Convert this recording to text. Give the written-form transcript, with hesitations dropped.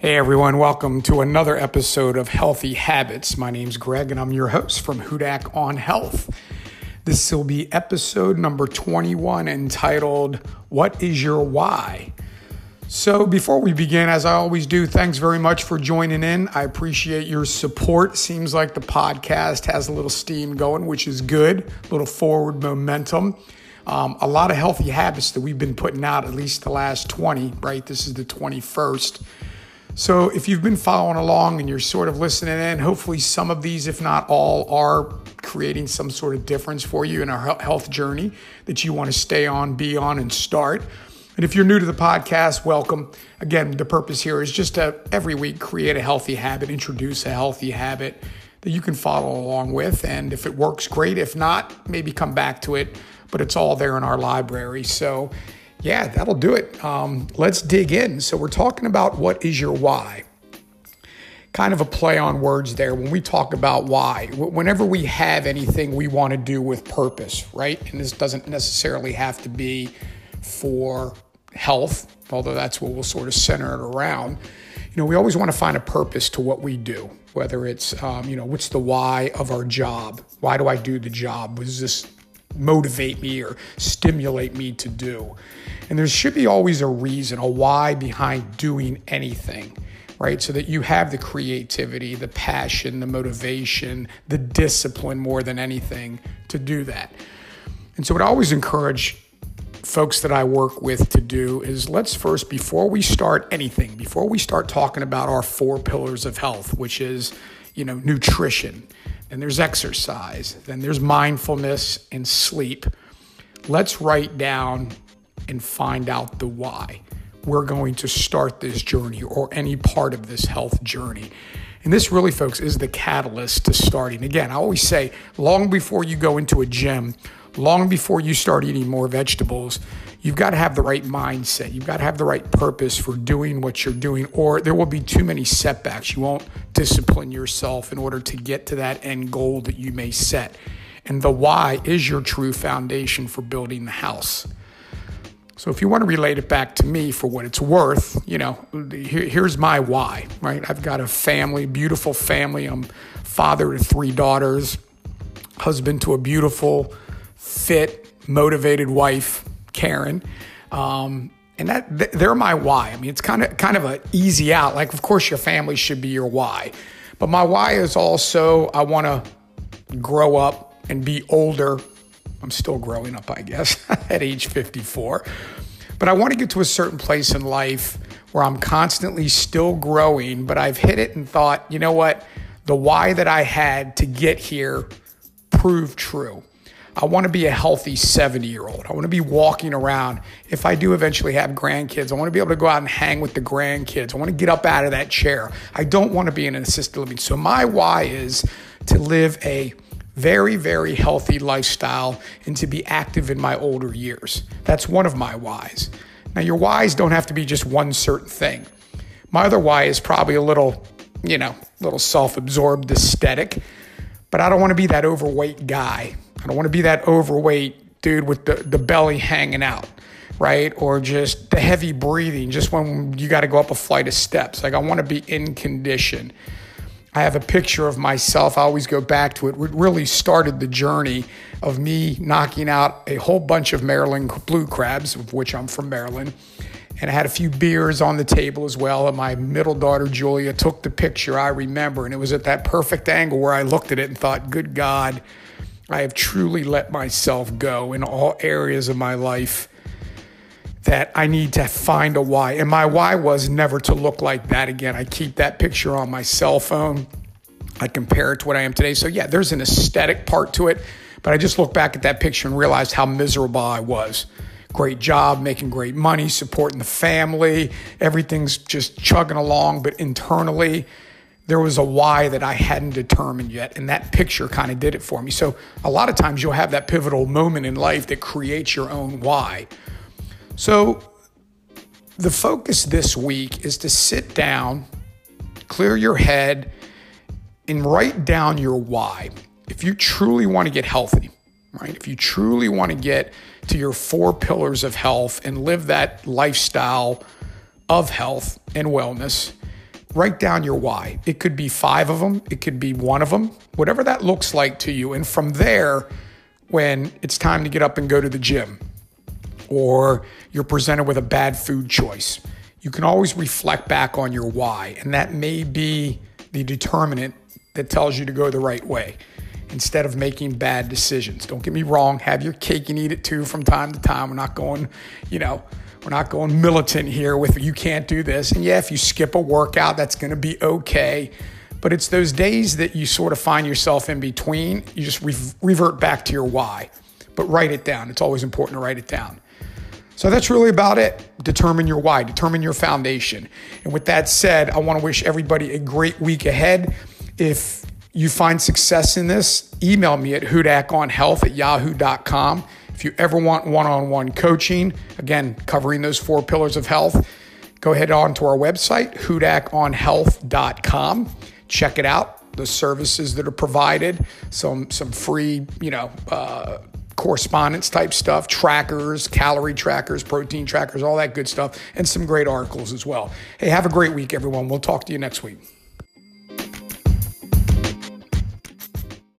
Hey everyone, welcome to another episode of Healthy Habits. My name's Greg and I'm your host from Hudak on Health. This will be episode number 21 entitled, What is Your Why? So before we begin, as I always do, thanks very much for joining in. I appreciate your support. Seems like the podcast has a little steam going, which is good, a little forward momentum. A lot of healthy habits that we've been putting out, at least the last 20, right? This is the 21st. So if you've been following along and you're sort of listening in, hopefully some of these, if not all, are creating some sort of difference for you in our health journey that you want to stay on, be on, and start. And if you're new to the podcast, welcome. Again, the purpose here is just to every week create a healthy habit, introduce a healthy habit that you can follow along with. And if it works, great. If not, maybe come back to it. But it's all there in our library. So yeah, that'll do it. Let's dig in. So we're talking about what is your why? Kind of a play on words there when we talk about why. Whenever we have anything we want to do with purpose, right? And this doesn't necessarily have to be for health, although that's what we'll sort of center it around. You know, we always want to find a purpose to what we do, whether it's, what's the why of our job? Why do I do the job? Was this motivate me or stimulate me to do? And there should be always a reason, a why behind doing anything, right? So that you have the creativity, the passion, the motivation, the discipline more than anything to do that. And so what I always encourage folks that I work with to do is let's first, before we start anything, before we start talking about our four pillars of health, which is, nutrition, and there's exercise, then there's mindfulness and sleep. Let's write down and find out the why we're going to start this journey or any part of this health journey. And this really, folks, is the catalyst to starting. Again, I always say, long before you go into a gym, long before you start eating more vegetables, you've got to have the right mindset. You've got to have the right purpose for doing what you're doing, or there will be too many setbacks. You won't discipline yourself in order to get to that end goal that you may set. And the why is your true foundation for building the house. So if you want to relate it back to me for what it's worth, here's my why, right? I've got a family, beautiful family. I'm father to three daughters, husband to a beautiful, fit, motivated wife, Karen. They're my why. I mean, it's kind of an easy out. Like, of course, your family should be your why. But my why is also I want to grow up and be older. I'm still growing up, I guess, at age 54. But I want to get to a certain place in life where I'm constantly still growing, but I've hit it and thought, you know what? The why that I had to get here proved true. I want to be a healthy 70-year-old. I want to be walking around. If I do eventually have grandkids, I want to be able to go out and hang with the grandkids. I want to get up out of that chair. I don't want to be in an assisted living. So my why is to live a very, very healthy lifestyle and to be active in my older years. That's one of my whys. Now, your whys don't have to be just one certain thing. My other why is probably a little self-absorbed aesthetic, but I don't want to be that overweight guy. I don't want to be that overweight dude with the belly hanging out, right? Or just the heavy breathing, just when you got to go up a flight of steps. Like, I want to be in condition. I have a picture of myself. I always go back to it. It really started the journey of me knocking out a whole bunch of Maryland blue crabs, of which I'm from Maryland. And I had a few beers on the table as well. And my middle daughter, Julia, took the picture, I remember. And it was at that perfect angle where I looked at it and thought, good God, I have truly let myself go in all areas of my life that I need to find a why. And my why was never to look like that again. I keep that picture on my cell phone. I compare it to what I am today. So yeah, there's an aesthetic part to it. But I just look back at that picture and realized how miserable I was. Great job, making great money, supporting the family. Everything's just chugging along, but internally, there was a why that I hadn't determined yet, and that picture kind of did it for me. So a lot of times you'll have that pivotal moment in life that creates your own why. So the focus this week is to sit down, clear your head, and write down your why. If you truly want to get healthy, right? If you truly want to get to your four pillars of health and live that lifestyle of health and wellness, Write down your why. It could be 5 of them. It could be 1 of them, whatever that looks like to you. And from there, when it's time to get up and go to the gym or you're presented with a bad food choice, you can always reflect back on your why. And that may be the determinant that tells you to go the right way instead of making bad decisions. Don't get me wrong. Have your cake and eat it too from time to time. We're not going, we're not going militant here with you can't do this. And yeah, if you skip a workout, that's going to be okay. But it's those days that you sort of find yourself in between. You just revert back to your why, but write it down. It's always important to write it down. So that's really about it. Determine your why, determine your foundation. And with that said, I want to wish everybody a great week ahead. If you find success in this, email me at hudakonhealth@yahoo.com. If you ever want one-on-one coaching, again, covering those 4 pillars of health, go ahead on to our website, hudakonhealth.com. Check it out, the services that are provided, some free, correspondence type stuff, trackers, calorie trackers, protein trackers, all that good stuff, and some great articles as well. Hey, have a great week, everyone. We'll talk to you next week.